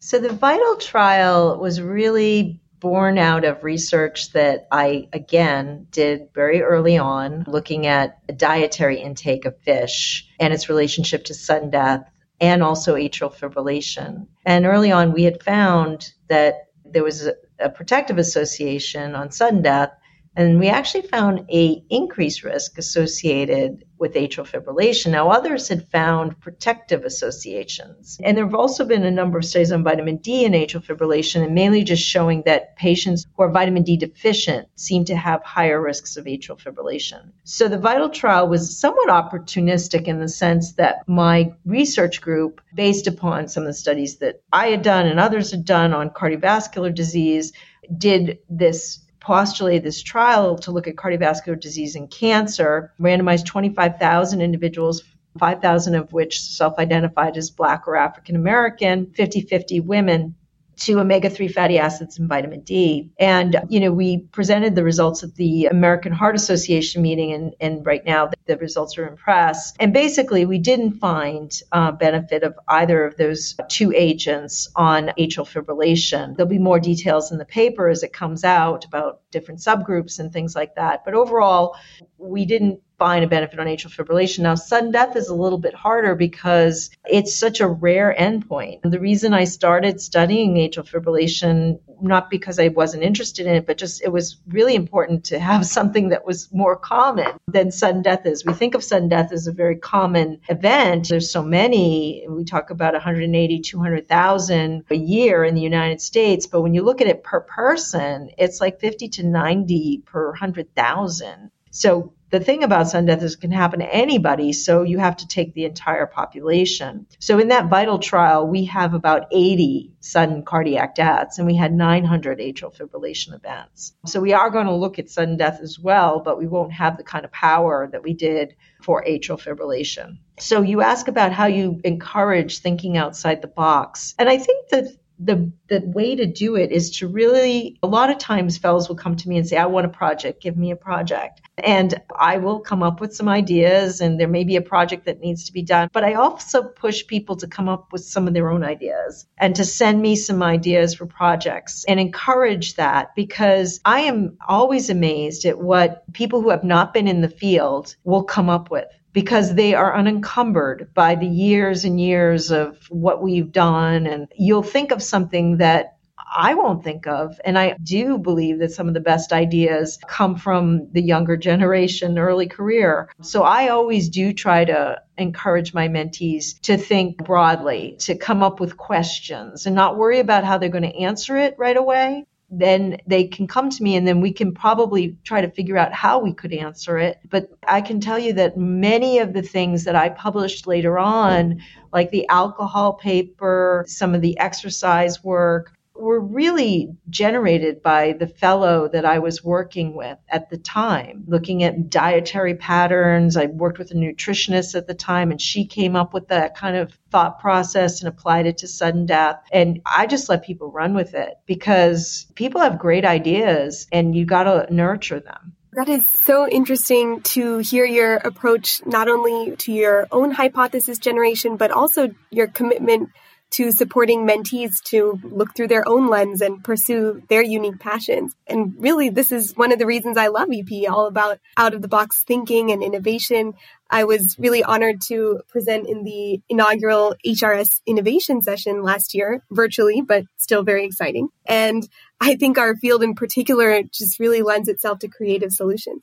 So the VITAL trial was really born out of research that I, again, did very early on, looking at dietary intake of fish and its relationship to sudden death and also atrial fibrillation. And early on, we had found that there was a protective association on sudden death And we actually found an increased risk associated with atrial fibrillation. Now, others had found protective associations. And there have also been a number of studies on vitamin D and atrial fibrillation, and mainly just showing that patients who are vitamin D deficient seem to have higher risks of atrial fibrillation. So the VITAL trial was somewhat opportunistic in the sense that my research group, based upon some of the studies that I had done and others had done on cardiovascular disease, did this postulated this trial to look at cardiovascular disease and cancer, randomized 25,000 individuals, 5,000 of which self-identified as Black or African-American, 50-50 women, to omega-3 fatty acids and vitamin D. And, you know, we presented the results at the American Heart Association meeting, and right now the results are in press. And basically, we didn't find benefit of either of those two agents on atrial fibrillation. There'll be more details in the paper as it comes out about different subgroups and things like that. But overall, we didn't find a benefit on atrial fibrillation. Now, sudden death is a little bit harder because it's such a rare endpoint. And the reason I started studying atrial fibrillation, not because I wasn't interested in it, but just it was really important to have something that was more common than sudden death is. We think of sudden death as a very common event. There's so many. We talk about 180, 200,000 a year in the United States. But when you look at it per person, it's like 50 to 90 per 100,000. So the thing about sudden death is it can happen to anybody, so you have to take the entire population. So in that VITAL trial, we have about 80 sudden cardiac deaths, and we had 900 atrial fibrillation events. So we are going to look at sudden death as well, but we won't have the kind of power that we did for atrial fibrillation. So you ask about how you encourage thinking outside the box. And I think that the way to do it is to really, a lot of times fellows will come to me and say, I want a project, give me a project. And I will come up with some ideas, and there may be a project that needs to be done. But I also push people to come up with some of their own ideas and to send me some ideas for projects and encourage that, because I am always amazed at what people who have not been in the field will come up with, because they are unencumbered by the years and years of what we've done. And you'll think of something that I won't think of. And I do believe that some of the best ideas come from the younger generation, early career. So I always do try to encourage my mentees to think broadly, to come up with questions and not worry about how they're going to answer it right away. Then they can come to me, and then we can probably try to figure out how we could answer it. But I can tell you that many of the things that I published later on, like the alcohol paper, some of the exercise work, were really generated by the fellow that I was working with at the time, looking at dietary patterns. I worked with a nutritionist at the time, and she came up with that kind of thought process and applied it to sudden death. And I just let people run with it, because people have great ideas and you got to nurture them. That is so interesting to hear your approach, not only to your own hypothesis generation, but also your commitment to supporting mentees to look through their own lens and pursue their unique passions. And really, this is one of the reasons I love EP, all about out-of-the-box thinking and innovation. I was really honored to present in the inaugural HRS innovation session last year, virtually, but still very exciting. And I think our field in particular just really lends itself to creative solutions.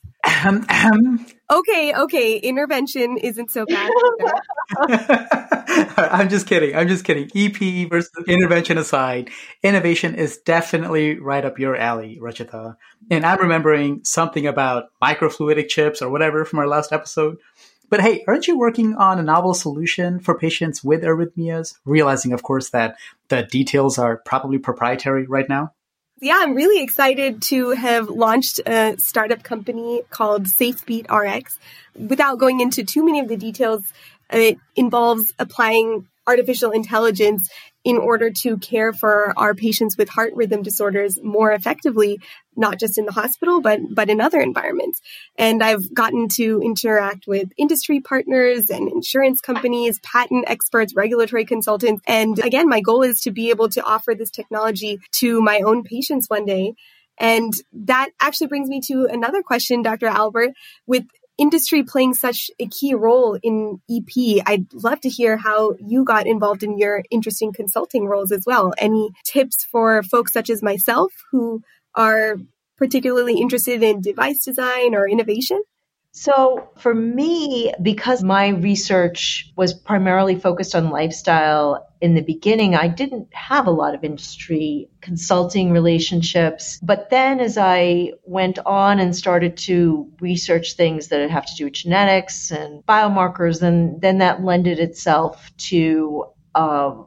Okay. Intervention isn't so bad. I'm just kidding. EP versus intervention aside, innovation is definitely right up your alley, Rachita. And I'm remembering something about microfluidic chips or whatever from our last episode. But hey, aren't you working on a novel solution for patients with arrhythmias? Realizing, of course, that the details are probably proprietary right now. Yeah, I'm really excited to have launched a startup company called SafeBeat RX. Without going into too many of the details, it involves applying artificial intelligence in order to care for our patients with heart rhythm disorders more effectively, not just in the hospital, but in other environments. And I've gotten to interact with industry partners and insurance companies, patent experts, regulatory consultants. And again, my goal is to be able to offer this technology to my own patients one day. And that actually brings me to another question, Dr. Albert. With industry playing such a key role in EP, I'd love to hear how you got involved in your interesting consulting roles as well. Any tips for folks such as myself who are particularly interested in device design or innovation? So for me, because my research was primarily focused on lifestyle in the beginning, I didn't have a lot of industry consulting relationships. But then as I went on and started to research things that have to do with genetics and biomarkers, and then that lended itself to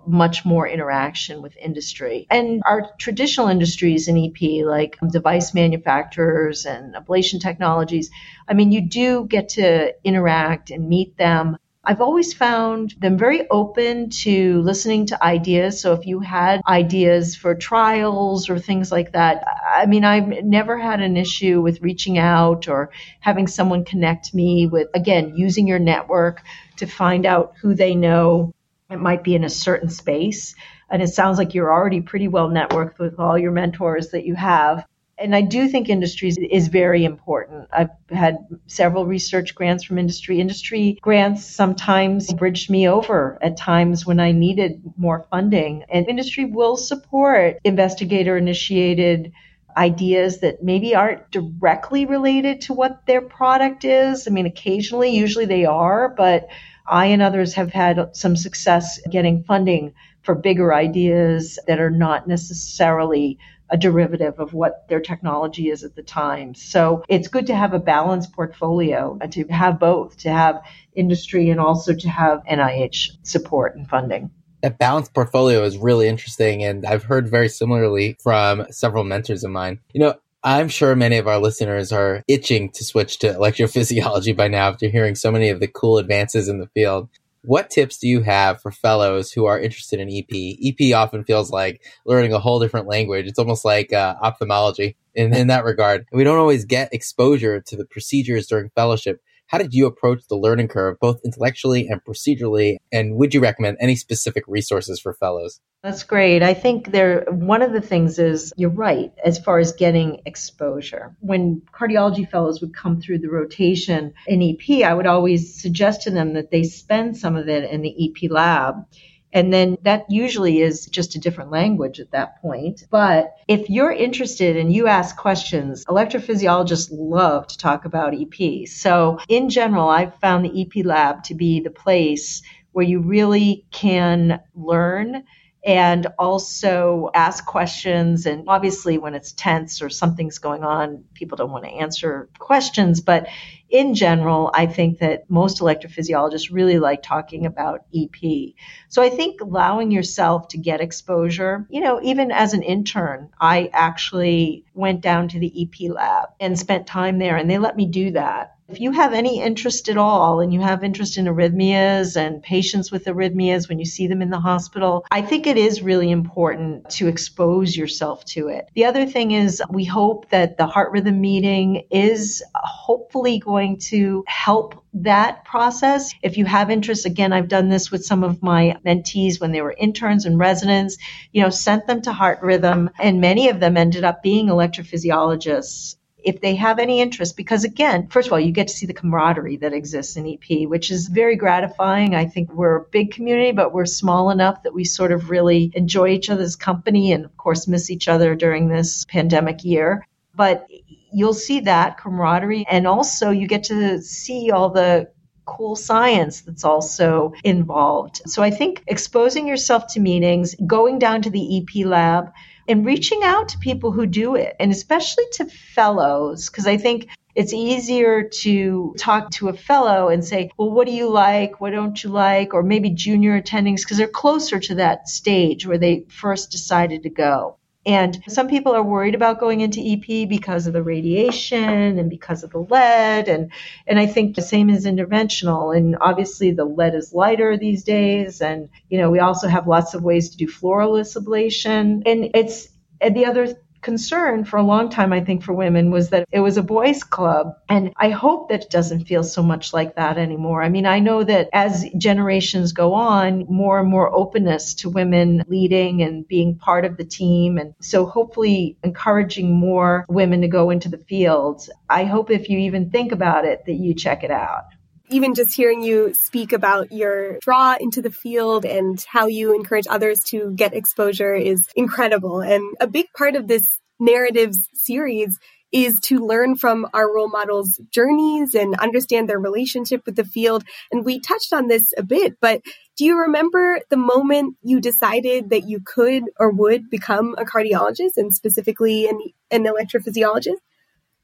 much more interaction with industry. And our traditional industries in EP, like device manufacturers and ablation technologies, I mean, you do get to interact and meet them. I've always found them very open to listening to ideas. So if you had ideas for trials or things like that, I mean, I've never had an issue with reaching out or having someone connect me with, again, using your network to find out who they know. It might be in a certain space. And it sounds like you're already pretty well networked with all your mentors that you have. And I do think industry is very important. I've had several research grants from industry. Industry grants sometimes bridged me over at times when I needed more funding. And industry will support investigator-initiated ideas that maybe aren't directly related to what their product is. I mean, occasionally, usually they are, but I and others have had some success getting funding for bigger ideas that are not necessarily a derivative of what their technology is at the time. So it's good to have a balanced portfolio and to have both, to have industry and also to have NIH support and funding. A balanced portfolio is really interesting. And I've heard very similarly from several mentors of mine. You know, I'm sure many of our listeners are itching to switch to electrophysiology by now after hearing so many of the cool advances in the field. What tips do you have for fellows who are interested in EP? EP often feels like learning a whole different language. It's almost like ophthalmology in that regard. We don't always get exposure to the procedures during fellowship. How did you approach the learning curve, both intellectually and procedurally? And would you recommend any specific resources for fellows? That's great. I think one of the things is, you're right, as far as getting exposure. When cardiology fellows would come through the rotation in EP, I would always suggest to them that they spend some of it in the EP lab. And then that usually is just a different language at that point. But if you're interested and you ask questions, electrophysiologists love to talk about EP. So in general, I've found the EP lab to be the place where you really can learn and also ask questions. And obviously when it's tense or something's going on, people don't want to answer questions. But in general, I think that most electrophysiologists really like talking about EP. So I think allowing yourself to get exposure, you know, even as an intern, I actually went down to the EP lab and spent time there, and they let me do that. If you have any interest at all and you have interest in arrhythmias and patients with arrhythmias when you see them in the hospital, I think it is really important to expose yourself to it. The other thing is we hope that the Heart Rhythm meeting is hopefully going to help that process. If you have interest, again, I've done this with some of my mentees when they were interns and residents, you know, sent them to Heart Rhythm, and many of them ended up being electrophysiologists if they have any interest, because again, first of all, you get to see the camaraderie that exists in EP, which is very gratifying. I think we're a big community, but we're small enough that we sort of really enjoy each other's company and, of course, miss each other during this pandemic year. But you'll see that camaraderie, and also you get to see all the cool science that's also involved. So I think exposing yourself to meetings, going down to the EP lab, and reaching out to people who do it, and especially to fellows, because I think it's easier to talk to a fellow and say, well, what do you like? What don't you like? Or maybe junior attendings, because they're closer to that stage where they first decided to go. And some people are worried about going into EP because of the radiation and because of the lead. And I think the same is interventional. And obviously the lead is lighter these days. And, you know, we also have lots of ways to do fluoroless ablation. And it's the other concern for a long time, I think, for women was that it was a boys' club. And I hope that it doesn't feel so much like that anymore. I mean, I know that as generations go on, more and more openness to women leading and being part of the team. And so hopefully encouraging more women to go into the field. I hope if you even think about it, that you check it out. Even just hearing you speak about your draw into the field and how you encourage others to get exposure is incredible. And a big part of this Narratives series is to learn from our role models' journeys and understand their relationship with the field. And we touched on this a bit, but do you remember the moment you decided that you could or would become a cardiologist and specifically an electrophysiologist?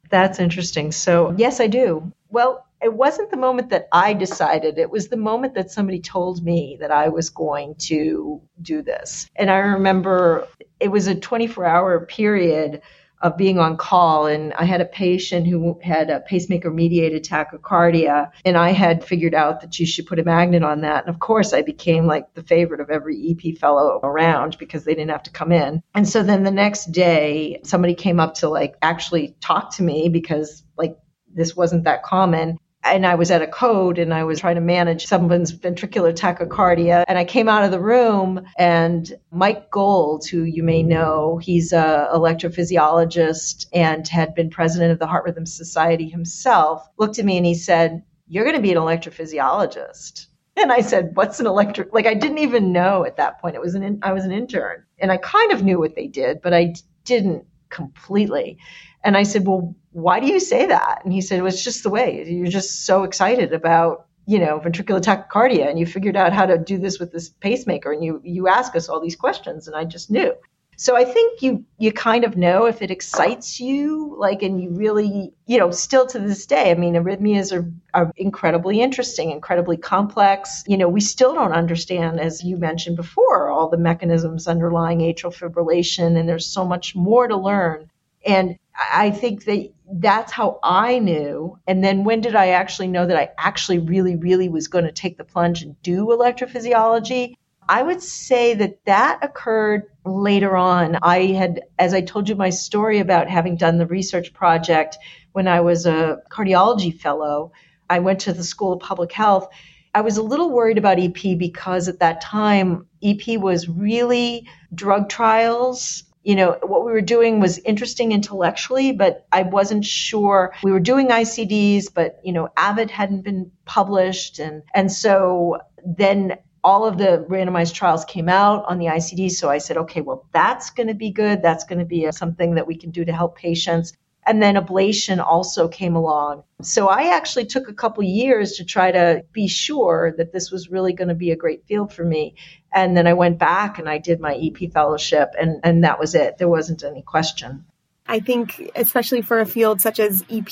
That's interesting. So yes, I do. Well, it wasn't the moment that I decided. It was the moment that somebody told me that I was going to do this. And I remember it was a 24-hour period of being on call. And I had a patient who had a pacemaker-mediated tachycardia. And I had figured out that you should put a magnet on that. And of course, I became like the favorite of every EP fellow around because they didn't have to come in. And so then the next day, somebody came up to like actually talk to me because like this wasn't that common. And I was at a code and I was trying to manage someone's ventricular tachycardia. And I came out of the room and Mike Gold, who you may know, he's an electrophysiologist and had been president of the Heart Rhythm Society himself, looked at me and he said, "You're going to be an electrophysiologist." And I said, "What's an electric?" Like I didn't even know at that point. It was I was an intern and I kind of knew what they did, but I didn't completely. And I said, "Well, why do you say that?" And he said, "Well, it's just the way. You're just so excited about, you know, ventricular tachycardia, and you figured out how to do this with this pacemaker, and you ask us all these questions." And I just knew. So I think you kind of know if it excites you, like, and you really, you know, still to this day, I mean, arrhythmias are incredibly interesting, incredibly complex. You know, we still don't understand, as you mentioned before, all the mechanisms underlying atrial fibrillation, and there's so much more to learn. And I think that that's how I knew. And then when did I actually know that I actually really, really was going to take the plunge and do electrophysiology? I would say that occurred later on. I had, as I told you my story about having done the research project when I was a cardiology fellow, I went to the School of Public Health. I was a little worried about EP because at that time, EP was really drug trials. You know, what we were doing was interesting intellectually, but I wasn't sure. We were doing ICDs, but, you know, AVID hadn't been published. And so then all of the randomized trials came out on the ICD. So I said, okay, well, that's going to be good. That's going to be something that we can do to help patients. And then ablation also came along. So I actually took a couple years to try to be sure that this was really going to be a great field for me. And then I went back and I did my EP fellowship and that was it. There wasn't any question. I think especially for a field such as EP,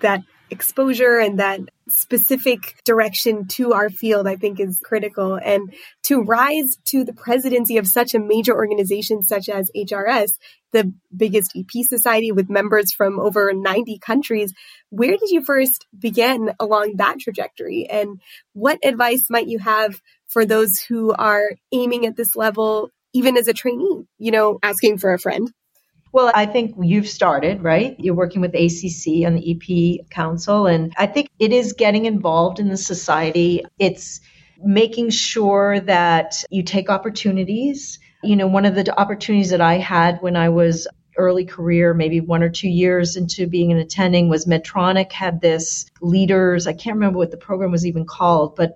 that exposure and that specific direction to our field, I think is critical. And to rise to the presidency of such a major organization such as HRS, the biggest EP society with members from over 90 countries, where did you first begin along that trajectory? And what advice might you have for those who are aiming at this level, even as a trainee, you know, asking for a friend? Well, I think you've started, right? You're working with ACC on the EP Council, and I think it is getting involved in the society. It's making sure that you take opportunities. You know, one of the opportunities that I had when I was early career, maybe 1 or 2 years into being an attending, was Medtronic had this leaders, I can't remember what the program was even called, but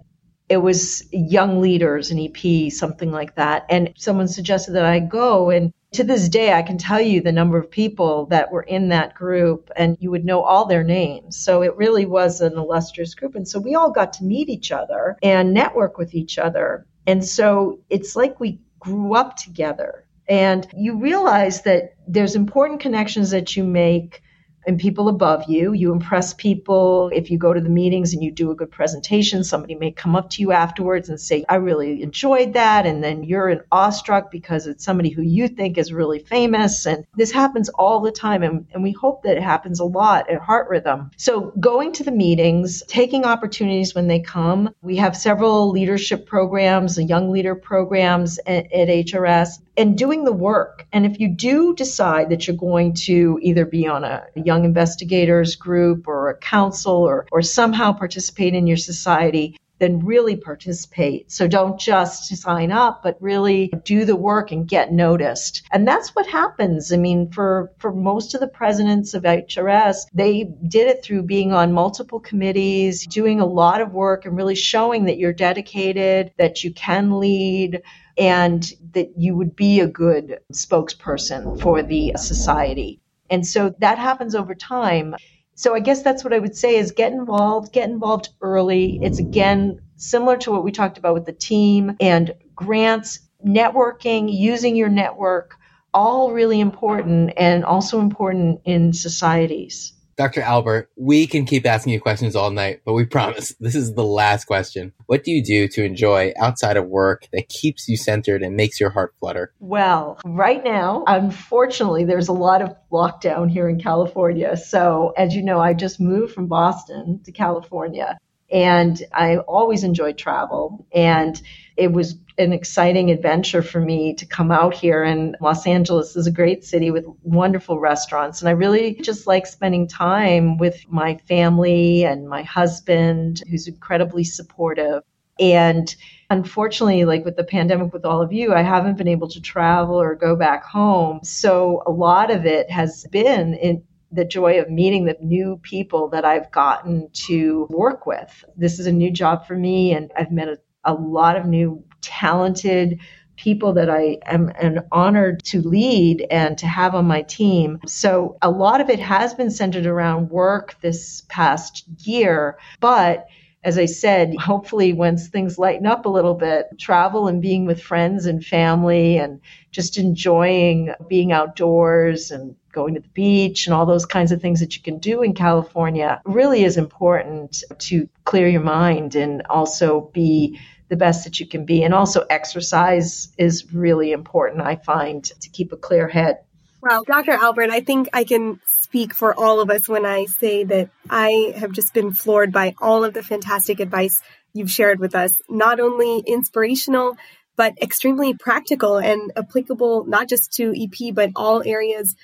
it was Young Leaders in EP, something like that. And someone suggested that I go, and to this day, I can tell you the number of people that were in that group, and you would know all their names. So it really was an illustrious group. And so we all got to meet each other and network with each other. And so it's like we grew up together. And you realize that there's important connections that you make and people above you. You impress people. If you go to the meetings and you do a good presentation, somebody may come up to you afterwards and say, "I really enjoyed that." And then you're in awestruck because it's somebody who you think is really famous. And this happens all the time. And we hope that it happens a lot at Heart Rhythm. So going to the meetings, taking opportunities when they come. We have several leadership programs, the young leader programs at HRS, and doing the work. And if you do decide that you're going to either be on a young investigators group or a council or somehow participate in your society, then really participate. So don't just sign up, but really do the work and get noticed. And that's what happens. I mean, for most of the presidents of HRS, they did it through being on multiple committees, doing a lot of work and really showing that you're dedicated, that you can lead, and that you would be a good spokesperson for the society. And so that happens over time. So I guess that's what I would say is get involved early. It's again, similar to what we talked about with the team and grants, networking, using your network, all really important and also important in societies. Dr. Albert, we can keep asking you questions all night, but we promise this is the last question. What do you do to enjoy outside of work that keeps you centered and makes your heart flutter? Well, right now, unfortunately, there's a lot of lockdown here in California. So as you know, I just moved from Boston to California, and I always enjoyed travel. And it was an exciting adventure for me to come out here. And Los Angeles is a great city with wonderful restaurants. And I really just like spending time with my family and my husband, who's incredibly supportive. And unfortunately, like with the pandemic, with all of you, I haven't been able to travel or go back home. So a lot of it has been in the joy of meeting the new people that I've gotten to work with. This is a new job for me, and I've met a lot of new talented people that I am honored to lead and to have on my team. So a lot of it has been centered around work this past year. But as I said, hopefully once things lighten up a little bit, travel and being with friends and family and just enjoying being outdoors and going to the beach and all those kinds of things that you can do in California really is important to clear your mind and also be the best that you can be. And also exercise is really important, I find, to keep a clear head. Well, Dr. Albert, I think I can speak for all of us when I say that I have just been floored by all of the fantastic advice you've shared with us, not only inspirational, but extremely practical and applicable, not just to EP, but all areas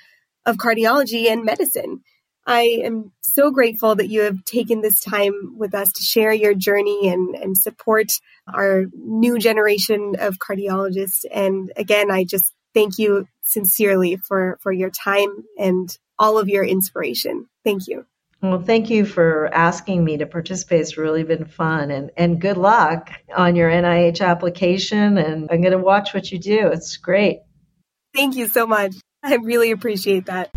of cardiology and medicine. I am so grateful that you have taken this time with us to share your journey and support our new generation of cardiologists. And again, I just thank you sincerely for your time and all of your inspiration. Thank you. Well, thank you for asking me to participate. It's really been fun. And good luck on your NIH application. And I'm going to watch what you do. It's great. Thank you so much. I really appreciate that.